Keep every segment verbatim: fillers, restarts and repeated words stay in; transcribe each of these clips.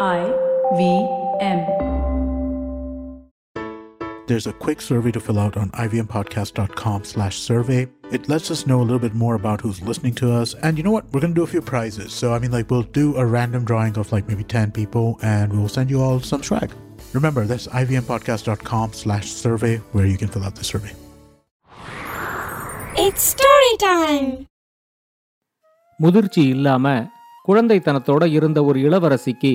I V M. There's a quick survey to fill out on I V M podcast dot com slash survey. It lets us know a little bit more about who's listening to us. And you know what? We're going to do a few prizes. So, I mean, like, we'll do a random drawing of like maybe ten people and we'll send you all some swag. Remember, that's I V M podcast dot com slash survey where you can fill out the survey. It's story time. முதிர்ச்சி இல்லாம குழந்தைத்தனத்தோட இருந்த ஒரு இளவரசிக்கு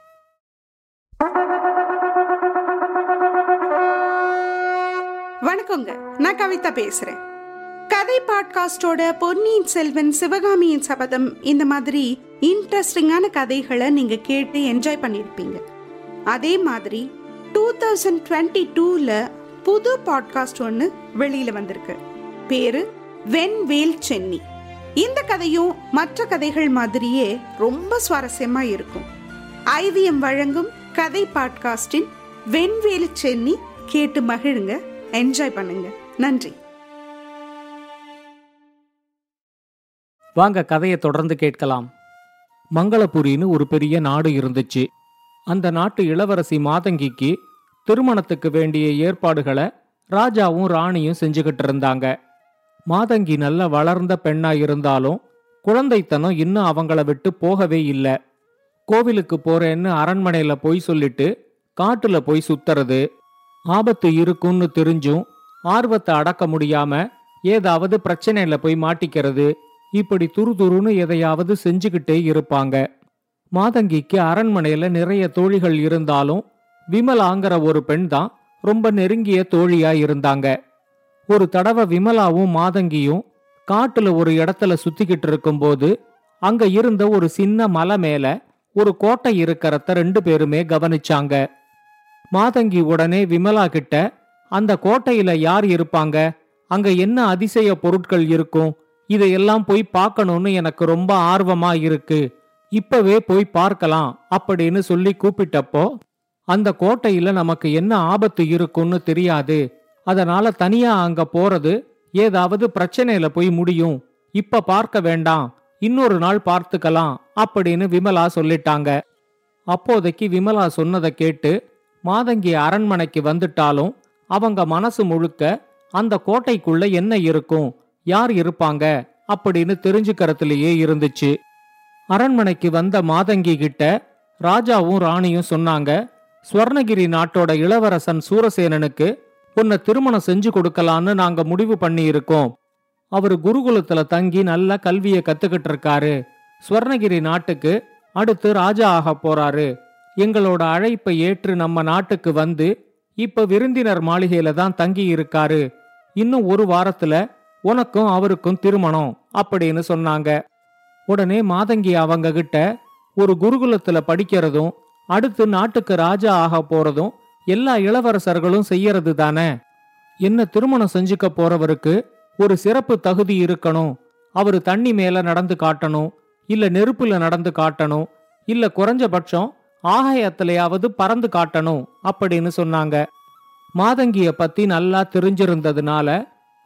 வணக்கங்க, நான் கவிதா பேசுறேன். கதை பாட்காஸ்டோட பொன்னியின் செல்வன், சிவகாமியின் சபதம் இந்த மாதிரி இன்ட்ரெஸ்டிங்கான கதைகளை நீங்க கேட்டு என்ஜாய் பண்ணிருப்பீங்க. அதே மாதிரி டூ தௌசண்ட் டுவெண்ட்டி டூல புது பாட்காஸ்ட் ஒன்று வெளியில வந்திருக்கு. பேரு வென் வேல் சென்னி. இந்த கதையும் மற்ற கதைகள் மாதிரியே ரொம்ப சுவாரஸ்யமா இருக்கும். ஐவிஎம் வழங்கும் கதை பாட்காஸ்டின் வெண்வேலு சென்னி கேட்டு மகிழுங்க, என்ஜாய் பண்ணுங்க. நன்றி. வாங்க கதையை தொடர்ந்து கேட்கலாம். மங்களபுரின்னு ஒரு பெரிய நாடு இருந்துச்சு. அந்த நாட்டு இளவரசி மாதங்கிக்கு திருமணத்துக்கு வேண்டிய ஏற்பாடுகளை ராஜாவும் ராணியும் செஞ்சுக்கிட்டு இருந்தாங்க. மாதங்கி நல்ல வளர்ந்த பெண்ணா இருந்தாலும் குழந்தைத்தனம் இன்னும் அவங்கள விட்டு போகவே இல்லை. கோவிலுக்கு போறேன்னு அரண்மனையில போய் சொல்லிட்டு காட்டுல போய் சுத்துறது, ஆபத்து இருக்குன்னு தெரிஞ்சும் ஆர்வத்தை அடக்க முடியாம ஏதாவது பிரச்சனையில போய் மாட்டிக்கிறது, இப்படி துருதுருன்னு எதையாவது செஞ்சுக்கிட்டே இருப்பாங்க. மாதங்கிக்கு அரண்மனையில நிறைய தோழிகள் இருந்தாலும் விமலாங்கிற ஒரு பெண் தான் ரொம்ப நெருங்கிய தோழியா இருந்தாங்க. ஒரு தடவை விமலாவும் மாதங்கியும் காட்டுல ஒரு இடத்துல சுத்திக்கிட்டு இருக்கும்போது அங்க இருந்த ஒரு சின்ன மலை மேல ஒரு கோட்டை இருக்கிறத ரெண்டு பேருமே கவனிச்சாங்க. மாதங்கி உடனே விமலா கிட்ட, அந்த கோட்டையில யார் இருப்பாங்க, அங்க என்ன அதிசய பொருட்கள் இருக்கும், இதையெல்லாம் போய் பார்க்கணும்னு எனக்கு ரொம்ப ஆர்வமா இருக்கு, இப்பவே போய் பார்க்கலாம் அப்படின்னு சொல்லி கூப்பிட்டப்போ, அந்த கோட்டையில நமக்கு என்ன ஆபத்து இருக்குன்னு தெரியாது, அதனால தனியா அங்க போறது ஏதாவது பிரச்சனையில போய் முடியும், இப்ப பார்க்க வேண்டாம், இன்னொரு நாள் பார்த்துக்கலாம் அப்படின்னு விமலா சொல்லிட்டாங்க. அப்போதைக்கு விமலா சொன்னதை கேட்டு மாதங்கி அரண்மனைக்கு வந்துட்டாலும் அவங்க மனசு முழுக்க அந்த கோட்டைக்குள்ள என்ன இருக்கும், யார் இருப்பாங்க அப்படின்னு தெரிஞ்சுக்கிறதுலயே இருந்துச்சு. அரண்மனைக்கு வந்த மாதங்கி கிட்ட ராஜாவும் ராணியும் சொன்னாங்க, ஸ்வர்ணகிரி நாட்டோட இளவரசன் சூரசேனனுக்கு உன்னை திருமணம் செஞ்சு கொடுக்கலான்னு நாங்க முடிவு பண்ணி இருக்கோம். அவரு குருகுலத்துல தங்கி நல்ல கல்வியை கத்துக்கிட்டு இருக்காரு. ஸ்வர்ணகிரி நாட்டுக்கு அடுத்து ராஜா ஆக போறாரு. எங்களோட அழைப்பை ஏற்று நம்ம நாட்டுக்கு வந்து இப்ப விருந்தினர் மாளிகையில தான் தங்கி இருக்காரு. இன்னும் ஒரு வாரத்துல உனக்கும் அவருக்கும் திருமணம் அப்படின்னு சொன்னாங்க. உடனே மாதங்கி அவங்க கிட்ட, ஒரு குருகுலத்துல படிக்கிறதும் அடுத்து நாட்டுக்கு ராஜா ஆக போறதும் எல்லா இளவரசர்களும் செய்யறது தானே, என்ன திருமணம் செஞ்சுக்க போறவருக்கு ஒரு சிறப்பு தகுதி இருக்கணும், அவரு தண்ணி மேல நடந்து காட்டணும், இல்ல நெருப்புல நடந்து காட்டணும், இல்ல குறைஞ்சபட்சம் ஆகாயத்திலேயாவது பறந்து காட்டணும் அப்படின்னு சொன்னாங்க. மாதங்கிய பத்தி நல்லா தெரிஞ்சிருந்ததுனால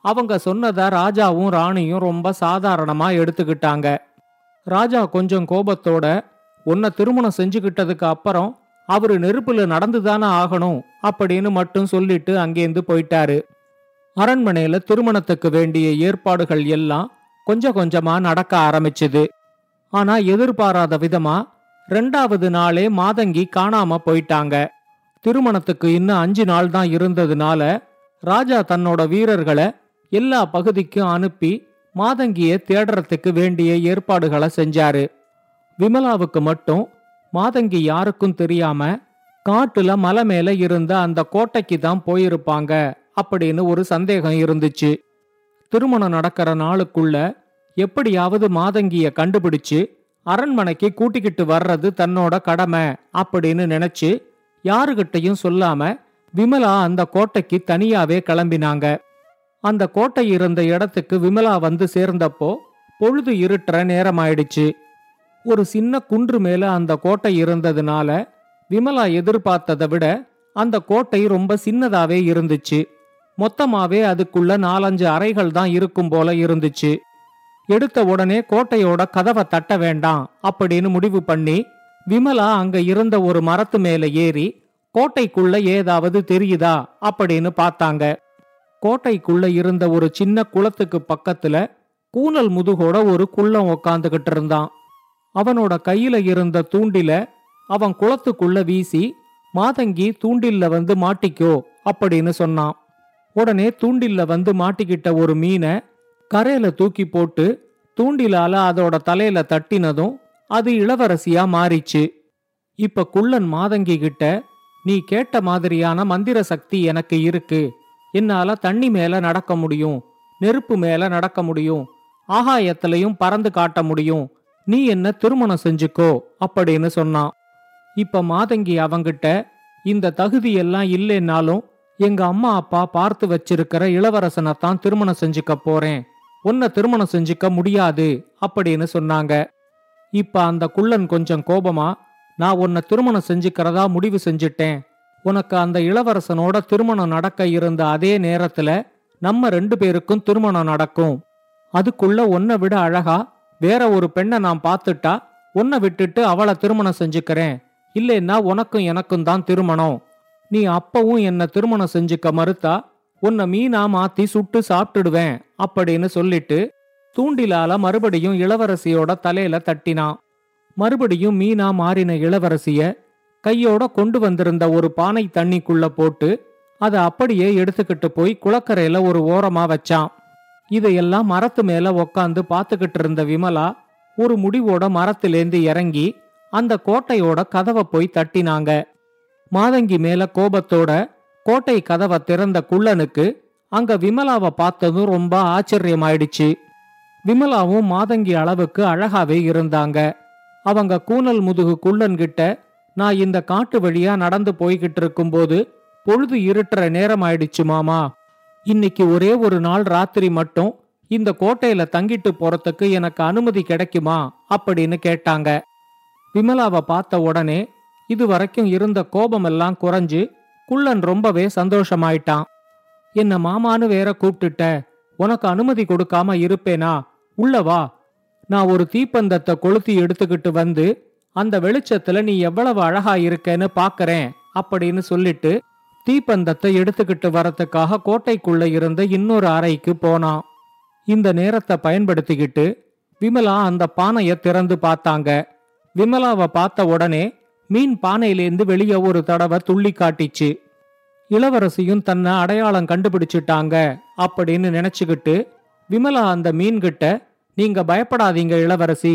அவங்க சொன்னதை ராஜாவும் ராணியும் ரொம்ப சாதாரணமா எடுத்துக்கிட்டாங்க. ராஜா கொஞ்சம் கோபத்தோட, உன்னை திருமணம் செஞ்சுக்கிட்டதுக்கு அப்புறம் அவரு நெருப்புல நடந்துதானே ஆகணும் அப்படின்னு மட்டும் சொல்லிட்டு அங்கேருந்து போயிட்டாரு. அரண்மனையில திருமணத்துக்கு வேண்டிய ஏற்பாடுகள் எல்லாம் கொஞ்சம் கொஞ்சமா நடக்க ஆரம்பிச்சுது. ஆனா எதிர்பாராத விதமா ரெண்டாவது நாளே மாதங்கி காணாம போயிட்டாங்க. திருமணத்துக்கு இன்னும் அஞ்சு நாள் தான் இருந்ததுனால ராஜா தன்னோட வீரர்களை எல்லா பகுதிக்கும் அனுப்பி மாதங்கிய தேடுறதுக்கு வேண்டிய ஏற்பாடுகளை செஞ்சாரு. விமலாவுக்கு மட்டும் மாதங்கி யாருக்கும் தெரியாம காட்டுல மலை மேல இருந்த அந்த கோட்டைக்கு தான் போயிருப்பாங்க அப்படின்னு ஒரு சந்தேகம் இருந்துச்சு. திருமணம் நடக்கிற நாளுக்குள்ள எப்படியாவது மாதங்கிய கண்டுபிடிச்சு அரண்மனைக்கு கூட்டிக்கிட்டு வர்றது தன்னோட கடமை அப்படின்னு நினைச்சு யாருகிட்டையும் சொல்லாம விமலா அந்த கோட்டைக்கு தனியாவே கிளம்பினாங்க. அந்த கோட்டை இருந்த இடத்துக்கு விமலா வந்து சேர்ந்தப்போ பொழுது இருட்டுற நேரமாயிடுச்சு. ஒரு சின்ன குன்று மேல அந்த கோட்டை இருந்ததுனால விமலா எதிர்பார்த்ததை விட அந்த கோட்டை ரொம்ப சின்னதாவே இருந்துச்சு. மொத்தமாவே அதுக்குள்ள நாலஞ்சு அறைகள் தான் இருக்கும் போல இருந்துச்சு. எடுத்த உடனே கோட்டையோட கதவை தட்ட வேண்டாம் அப்படின்னு முடிவு பண்ணி விமலா அங்க இருந்த ஒரு மரத்து மேல ஏறி கோட்டைக்குள்ள ஏதாவது தெரியுதா அப்படின்னு பார்த்தாங்க. கோட்டைக்குள்ள இருந்த ஒரு சின்ன குளத்துக்கு பக்கத்துல கூனல் முதுகோட ஒரு குள்ளம் உக்காந்துகிட்டு இருந்தான். அவனோட கையில இருந்த தூண்டில அவன் குளத்துக்குள்ள வீசி, மாதங்கி தூண்டில்ல வந்து மாட்டிக்கோ அப்படின்னு சொன்னான். உடனே தூண்டில்ல வந்து மாட்டிக்கிட்ட ஒரு மீனை கரையில தூக்கி போட்டு தூண்டிலால அதோட தலையில தட்டினதும் அது இளவரசியா மாறிச்சு. இப்ப குள்ளன் மாதங்கி கிட்ட, நீ கேட்ட மாதிரியான மந்திர சக்தி எனக்கு இருக்கு, என்னால தண்ணி மேல நடக்க முடியும், நெருப்பு மேல நடக்க முடியும், ஆகாயத்திலையும் பறந்து காட்ட முடியும், நீ என்ன திருமணம் செஞ்சுக்கோ அப்படின்னு சொன்னான். இப்ப மாதங்கி அவங்கிட்ட, இந்த தகுதியெல்லாம் இல்லைன்னாலும் எங்க அம்மா அப்பா பார்த்து வச்சிருக்கிற இளவரசனைத்தான் திருமணம் செஞ்சுக்க போறேன், உன்னை திருமணம் செஞ்சுக்க முடியாது அப்படின்னு சொன்னாங்க. இப்ப அந்த குள்ளன் கொஞ்சம் கோபமா, நான் உன்னை திருமணம் செஞ்சுக்கிறதா முடிவு செஞ்சுட்டேன், உனக்கு அந்த இளவரசனோட திருமணம் நடக்க இருந்த அதே நேரத்துல நம்ம ரெண்டு பேருக்கும் திருமணம் நடக்கும், அதுக்குள்ள உன்னை விட அழகா வேற ஒரு பெண்ணை நான் பார்த்துட்டா உன்னை விட்டுட்டு அவளை திருமணம் செஞ்சுக்கிறேன், இல்லைன்னா உனக்கும் எனக்கும் தான் திருமணம், நீ அப்பவும் என்னை திருமணம் செஞ்சுக்க மறுத்தா உன்னை மீனா மாத்தி சுட்டு சாப்பிட்டுடுவேன் அப்படின்னு சொல்லிட்டு தூண்டிலால மறுபடியும் இளவரசியோட தலையில தட்டினான். மறுபடியும் மீனா மாறின இளவரசிய கையோட கொண்டு வந்திருந்த ஒரு பானை தண்ணிக்குள்ள போட்டு அதை அப்படியே எடுத்துக்கிட்டு போய் குளக்கரையில ஒரு ஓரமா வச்சான். இதையெல்லாம் மரத்து மேல உக்காந்து பார்த்துக்கிட்டு இருந்த விமலா ஒரு முடிவோட மரத்திலேந்து இறங்கி அந்த கோட்டையோட கதவை போய் தட்டினாங்க. மாதங்கி மேல கோபத்தோட கோட்டை கதவை திறந்த குள்ளனுக்கு அங்க விமலாவை பார்த்ததும் ரொம்ப ஆச்சரியமாயிடுச்சு. விமலாவும் மாதங்கி அளவுக்கு அழகாவே இருந்தாங்க. அவங்க கூனல் முதுகு குள்ளன்கிட்ட, நான் இந்த காட்டு வழியா நடந்து போய்கிட்டு இருக்கும்போது பொழுது இருட்டுற நேரமாயிடுச்சு மாமா, இன்னைக்கு ஒரே ஒரு நாள் ராத்திரி மட்டும் இந்த கோட்டையில தங்கிட்டு போறதுக்கு எனக்கு அனுமதி கிடைக்குமா அப்படின்னு கேட்டாங்க. விமலாவை பார்த்த உடனே இது வரைக்கும் இருந்த கோபமெல்லாம் குறைஞ்சு குள்ளன் ரொம்பவே சந்தோஷமாயிட்டான். என்ன மாமான்னு வேற கூப்பிட்டுட்ட, உனக்கு அனுமதி கொடுக்காம இருப்பேனா, உள்ளவா, நான் ஒரு தீப்பந்தத்தை கொளுத்தி எடுத்துக்கிட்டு வந்து அந்த வெளிச்சத்துல நீ எவ்வளவு அழகா இருக்கேன்னு பாக்கறேன் அப்படின்னு சொல்லிட்டு தீப்பந்தத்தை எடுத்துக்கிட்டு வரத்துக்காக கோட்டைக்குள்ள இருந்த இன்னொரு அறைக்கு போனான். இந்த நேரத்தை பயன்படுத்திக்கிட்டு விமலா அந்த பானைய திறந்து பார்த்தாங்க. விமலாவை பார்த்த உடனே மீன் பானையிலேந்து வெளியே ஒரு தடவை துள்ளி காட்டிச்சு. இளவரசியும் தன்னை அடையாளம் கண்டுபிடிச்சிட்டாங்க அப்படின்னு நினைச்சுக்கிட்டு விமலா அந்த மீன்கிட்ட, நீங்க பயப்படாதீங்க இளவரசி,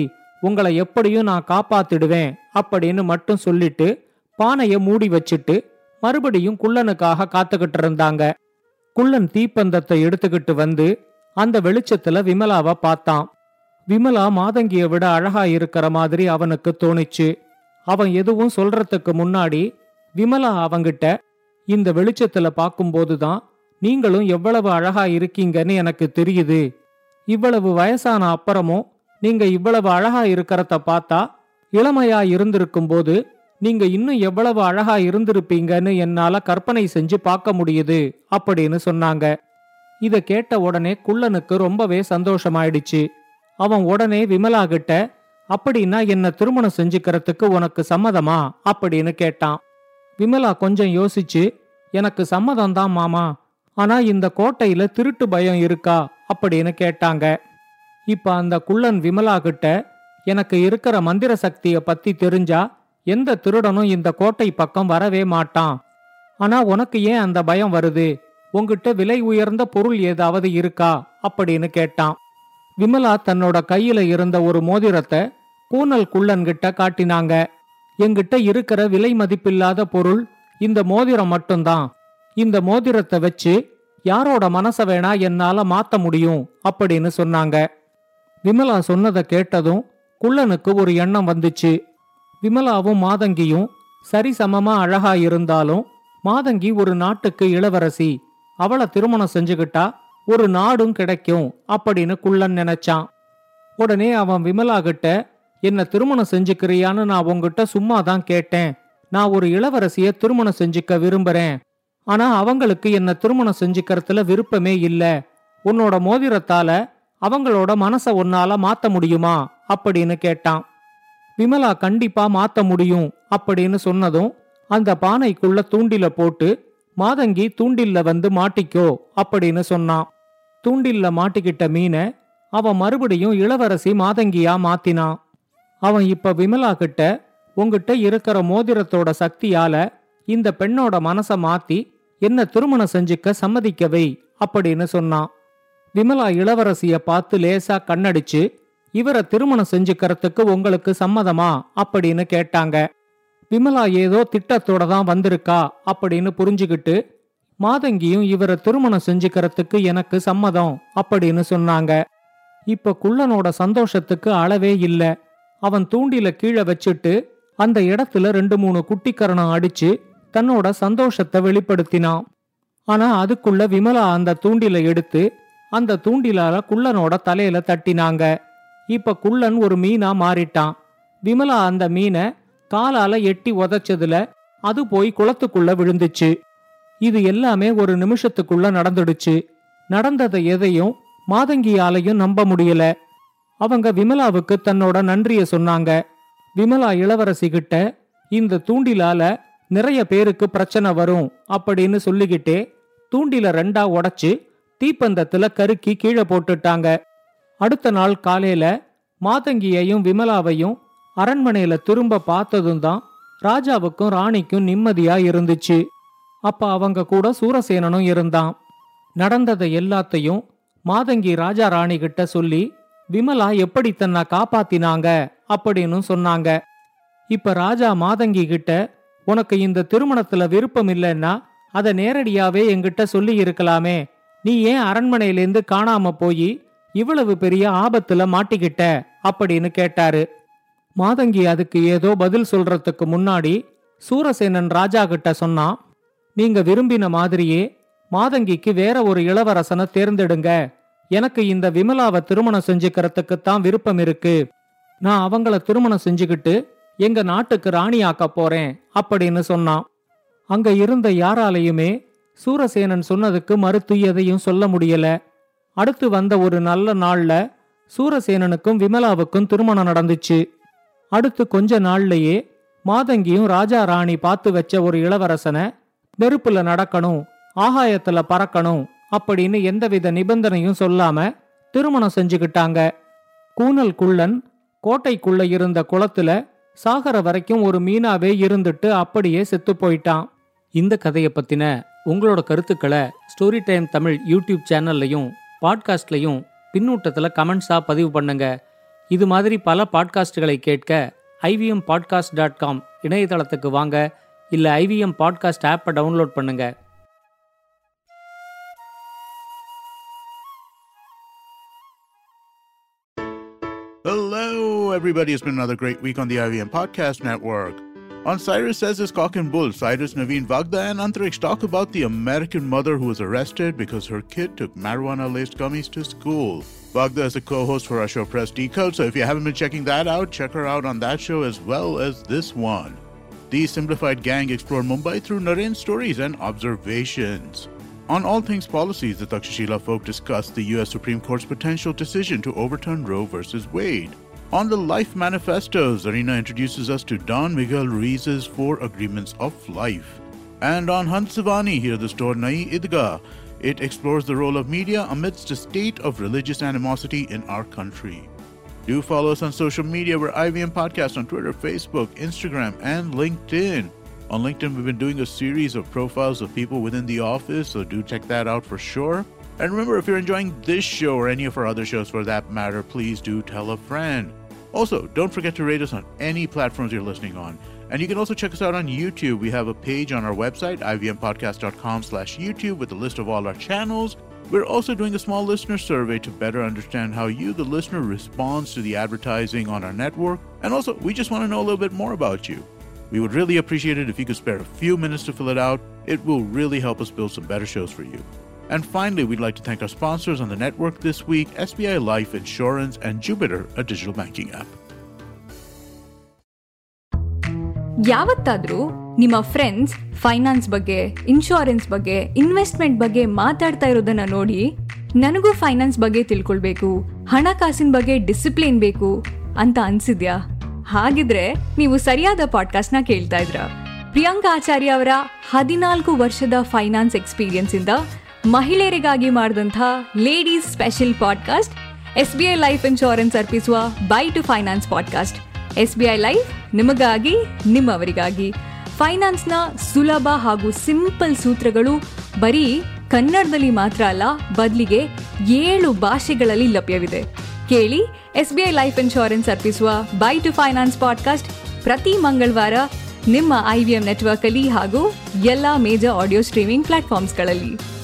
உங்களை எப்படியும் நான் காப்பாத்திடுவேன் அப்படின்னு மட்டும் சொல்லிட்டு பானைய மூடி வச்சுட்டு மறுபடியும் குள்ளனுக்காக காத்துக்கிட்டு இருந்தாங்க. குள்ளன் தீப்பந்தத்தை எடுத்துக்கிட்டு வந்து அந்த வெளிச்சத்துல விமலாவை பார்த்தான். விமலா மாதங்கியை விட அழகா இருக்கிற மாதிரி அவனுக்கு தோணிச்சு. அவன் எதுவும் சொல்றதுக்கு முன்னாடி விமலா அவங்கிட்ட, இந்த வெளிச்சத்துல பார்க்கும்போதுதான் நீங்களும் எவ்வளவு அழகா இருக்கீங்கன்னு எனக்கு தெரியுது, இவ்வளவு வயசான அப்புறமும் நீங்க இவ்வளவு அழகா இருக்கிறத பார்த்தா இளமையா இருந்திருக்கும் போது நீங்க இன்னும் எவ்வளவு அழகா இருந்திருப்பீங்கன்னு என்னால கற்பனை செஞ்சு பார்க்க முடியுது அப்படின்னு சொன்னாங்க. இதை கேட்ட உடனே குள்ளனுக்கு ரொம்பவே சந்தோஷமாயிடுச்சு. அவன் உடனே விமலா கிட்ட, அப்படின்னா என்ன திருமணம் செஞ்சுக்கிறதுக்கு உனக்கு சம்மதமா அப்படின்னு கேட்டான். விமலா கொஞ்சம் யோசிச்சு, எனக்கு சம்மதம்தான் மாமா, ஆனா இந்த கோட்டையில திருட்டு பயம் இருக்கா அப்படின்னு கேட்டாங்க. இப்ப அந்த குள்ளன் விமலா கிட்ட, எனக்கு இருக்கிற மந்திர சக்திய பத்தி தெரிஞ்சா எந்த திருடனும் இந்த கோட்டை பக்கம் வரவே மாட்டான், ஆனா உனக்கு ஏன் அந்த பயம் வருது, உங்ககிட்ட விலை உயர்ந்த பொருள் ஏதாவது இருக்கா அப்படின்னு கேட்டான். விமலா தன்னோட கையில இருந்த ஒரு மோதிரத்தை கூனல் குள்ளன்கிட்ட காட்டினாங்க. என்கிட்ட இருக்கிற விலை மதிப்பில்லாத பொருள் இந்த மோதிரம் மட்டும்தான், இந்த மோதிரத்தை வச்சு யாரோட மனச வேணா என்னால மாத்த முடியும் அப்படின்னு சொன்னாங்க. விமலா சொன்னதை கேட்டதும் குள்ளனுக்கு ஒரு எண்ணம் வந்துச்சு. விமலாவும் மாதங்கியும் சரிசமமா அழகா இருந்தாலும் மாதங்கி ஒரு நாட்டுக்கு இளவரசி, அவளை திருமணம் செஞ்சுக்கிட்டா ஒரு நாடும் கிடைக்கும் அப்படின்னு குள்ளன் நினைச்சான். உடனே அவன் விமலா கிட்ட, என்ன திருமணம் செஞ்சுக்கிறியான்னு நான் உங்ககிட்ட சும்மாதான் கேட்டேன், நான் ஒரு இளவரசிய திருமணம் செஞ்சுக்க விரும்புறேன், ஆனா அவங்களுக்கு என்ன திருமணம் செஞ்சுக்கிறதுல விருப்பமே இல்ல, உன்னோட மோதிரத்தால அவங்களோட மனச உன்னால மாத்த முடியுமா அப்படின்னு கேட்டான். விமலா கண்டிப்பா மாத்த முடியும் அப்படின்னு சொன்னதும் அந்த பானைக்குள்ள தூண்டில போட்டு மாதங்கி தூண்டில்ல வந்து மாட்டிக்கோ அப்படின்னு சொன்னான். தூண்டில்ல மாட்டிக்கிட்ட மீனை அவன் மறுபடியும் இளவரசி மாதங்கியா மாத்தினான். அவன் இப்ப விமலா கிட்ட, உங்ககிட்ட இருக்கிற மோதிரத்தோட சக்தியால இந்த பெண்ணோட மனச மாத்தி என்ன திருமணம் செஞ்சுக்க சம்மதிக்கவை அப்படின்னு சொன்னான். விமலா இளவரசிய பார்த்து லேசா கண்ணடிச்சு, இவரை திருமணம் செஞ்சுக்கிறதுக்கு உங்களுக்கு சம்மதமா அப்படின்னு கேட்டாங்க. விமலா ஏதோ திட்டத்தோட தான் வந்திருக்கா அப்படின்னு புரிஞ்சுக்கிட்டு, மாதங்கியும் இவரை திருமணம் செஞ்சுக்கிறதுக்கு எனக்கு சம்மதம் அப்படின்னு சொன்னாங்க. இப்ப குள்ளனோட சந்தோஷத்துக்கு அளவே இல்ல. அவன் தூண்டில கீழே வச்சுட்டு அந்த இடத்துல ரெண்டு மூணு குட்டிக்கரணம் அடிச்சு தன்னோட சந்தோஷத்தை வெளிப்படுத்தினான். ஆனா அதுக்குள்ள விமலா அந்த தூண்டில எடுத்து அந்த தூண்டிலால குள்ளனோட தலையில தட்டினாங்க. இப்ப குள்ளன் ஒரு மீனா மாறிட்டான். விமலா அந்த மீனை காலால எட்டி உதச்சதுல அது போய் குளத்துக்குள்ள விழுந்துச்சு. இது எல்லாமே ஒரு நிமிஷத்துக்குள்ள நடந்துடுச்சு. நடந்ததை எதையும் மாதங்கியாலையும் நம்ப முடியல. அவங்க விமலாவுக்கு தன்னோட நன்றிய சொன்னாங்க. விமலா இளவரசி கிட்ட, இந்த தூண்டிலால நிறைய பேருக்கு பிரச்சனை வரும் அப்படின்னு சொல்லிக்கிட்டே தூண்டில ரெண்டா உடைச்சு தீப்பந்தத்துல கருக்கி கீழே போட்டுட்டாங்க. அடுத்த நாள் காலையில மாதங்கியையும் விமலாவையும் அரண்மனையில திரும்ப பார்த்ததும் தான் ராஜாவுக்கும் ராணிக்கும் நிம்மதியா இருந்துச்சு. அப்ப அவங்க கூட சூரசேனனும் இருந்தான். நடந்ததை எல்லாத்தையும் மாதங்கி ராஜா ராணி கிட்ட சொல்லி விமலா எப்படி தன்னை காப்பாத்தினாங்க அப்படின்னு சொன்னாங்க. இப்ப ராஜா மாதங்கி கிட்ட, உனக்கு இந்த திருமணத்துல விருப்பம் இல்லைன்னா அதை நேரடியாவே என்கிட்ட சொல்லி இருக்கலாமே, நீ ஏன் அரண்மனையிலேருந்து காணாம போய் இவ்வளவு பெரிய ஆபத்துல மாட்டிக்கிட்ட அப்படின்னு கேட்டாரு. மாதங்கி அதுக்கு ஏதோ பதில் சொல்றதுக்கு முன்னாடி சூரசேனன் ராஜா கிட்ட சொன்னான், நீங்க விரும்பின மாதிரியே மாதங்கிக்கு வேற ஒரு இளவரசனை தேர்ந்தெடுங்க, எனக்கு இந்த விமலாவை திருமணம் செஞ்சுக்கிறதுக்குத்தான் விருப்பம் இருக்கு, நான் அவங்கள திருமணம் செஞ்சுக்கிட்டு எங்க நாட்டுக்கு ராணியாக்க போறேன் அப்படின்னு சொன்னான். அங்க இருந்த யாராலையுமே சூரசேனன் சொன்னதுக்கு மறுத்து எதையும் சொல்ல முடியல. அடுத்து வந்த ஒரு நல்ல நாள்ல சூரசேனனுக்கும் விமலாவுக்கும் திருமணம் நடந்துச்சு. அடுத்து கொஞ்ச நாள்லயே மாதங்கியும் ராஜா ராணி பார்த்து வச்ச ஒரு இளவரசனை நெருப்புல நடக்கணும், ஆகாயத்துல பறக்கணும் அப்படின்னு எந்தவித நிபந்தனையும் சொல்லாம திருமணம் செஞ்சுக்கிட்டாங்க. கூனல் குள்ளன் கோட்டைக்குள்ள இருந்த குளத்துல சாகர வரைக்கும் ஒரு மீனாவே இருந்துட்டு அப்படியே செத்து போயிட்டான். இந்த கதையை பத்தின உங்களோட கருத்துக்களை ஸ்டோரி டைம் தமிழ் யூடியூப் சேனல்லையும் பாட்காஸ்ட்லையும் பின்னூட்டத்தில் கமெண்ட்ஸாக பதிவு பண்ணுங்க. இது மாதிரி பல பாட்காஸ்டுகளை கேட்க I V M podcast dot com இணையதளத்துக்கு வாங்க, இல்லை ஐ வி எம் பாட்காஸ்ட் ஆப்பை டவுன்லோட் பண்ணுங்க. Hello, everybody. It's been another great week on the I V M Podcast Network. On Cyrus Says It's Cock and Bull, Cyrus, Naveen, Vagda and Antriksh talk about the American mother who was arrested because her kid took marijuana-laced gummies to school. Vagda is a co-host for our show Press Decode, so if you haven't been checking that out, check her out on that show as well as this one. The Simplified Gang explore Mumbai through Naren stories and observations. On All Things Policy, the Takshashila folk discuss the U S Supreme Court's potential decision to overturn Roe v. Wade. On the Life Manifesto, Zarina introduces us to Don Miguel Ruiz's Four Agreements of Life. And on Hansavani, hear the story Nayi Idga. It explores the role of media amidst a state of religious animosity in our country. Do follow us on social media. We're I V M Podcasts on Twitter, Facebook, Instagram, and LinkedIn. On LinkedIn, we've been doing a series of profiles of people within the office, so do check that out for sure. And remember, if you're enjoying this show or any of our other shows for that matter, please do tell a friend. Also, don't forget to rate us on any platforms you're listening on. And you can also check us out on YouTube. We have a page on our website, i v m podcast dot com slash YouTube, with a list of all our channels. We're also doing a small listener survey to better understand how you, the listener, responds to the advertising on our network. And also, we just want to know a little bit more about you. We would really appreciate it if you could spare a few minutes to fill it out. It will really help us build some better shows for you. And finally, we'd like to thank our sponsors on the network this week, S B I Life Insurance and Jupiter, a digital banking app. ಯಾವತ್ತಾದರೂ ನಿಮ್ಮ friends finance ಬಗ್ಗೆ, insurance ಬಗ್ಗೆ, investment ಬಗ್ಗೆ ಮಾತಾಡ್ತಾ ಇರೋದನ್ನ ನೋಡಿ ನನಗೂ finance ಬಗ್ಗೆ ತಿಳ್ಕೊಳ್ಬೇಕು, ಹಣಕಾಸಿನ ಬಗ್ಗೆ ಡಿಸಿಪ್ಲಿನ್ ಬೇಕು ಅಂತ ಅನ್ಸಿದ್ಯಾ? ಹಾಗಿದ್ರೆ ನೀವು ಸರಿಯಾದ ಪಾಡ್ಕಾಸ್ಟ್ ನ ಕೇಳ್ತಾ ಇದ್ರ. ಪ್ರಿಯಾಂಕಾ ಆಚಾರ್ಯ ಅವರ ಹದಿನಾಲ್ಕು ವರ್ಷದ ಫೈನಾನ್ಸ್ ಎಕ್ಸ್ಪೀರಿಯನ್ಸ್ ಇಂದ ಮಹಿಳೆಯರಿಗಾಗಿ ಮಾಡಿದಂಥ ladies special podcast S B I life insurance ಅರ್ಪಿಸುವ bye to finance podcast. S B I life ನಿಮಗಾಗಿ, ನಿಮ್ಮವರಿಗಾಗಿ. ಫೈನಾನ್ಸ್ನ ಸುಲಭ ಹಾಗೂ ಸಿಂಪಲ್ ಸೂತ್ರಗಳು ಬರೀ ಕನ್ನಡದಲ್ಲಿ ಮಾತ್ರ ಅಲ್ಲ, ಬದಲಿಗೆ ಏಳು ಭಾಷೆಗಳಲ್ಲಿ ಲಭ್ಯವಿದೆ. ಕೇಳಿ S B I life insurance ಅರ್ಪಿಸುವ ಬೈ ಟು ಫೈನಾನ್ಸ್ ಪಾಡ್ಕಾಸ್ಟ್ ಪ್ರತಿ ಮಂಗಳವಾರ ನಿಮ್ಮ ಐ ವಿ ಎಂ ನೆಟ್ವರ್ಕಲ್ಲಿ ಹಾಗೂ ಎಲ್ಲ ಮೇಜರ್ ಆಡಿಯೋ ಸ್ಟ್ರೀಮಿಂಗ್ ಪ್ಲಾಟ್ಫಾರ್ಮ್ಸ್ಗಳಲ್ಲಿ.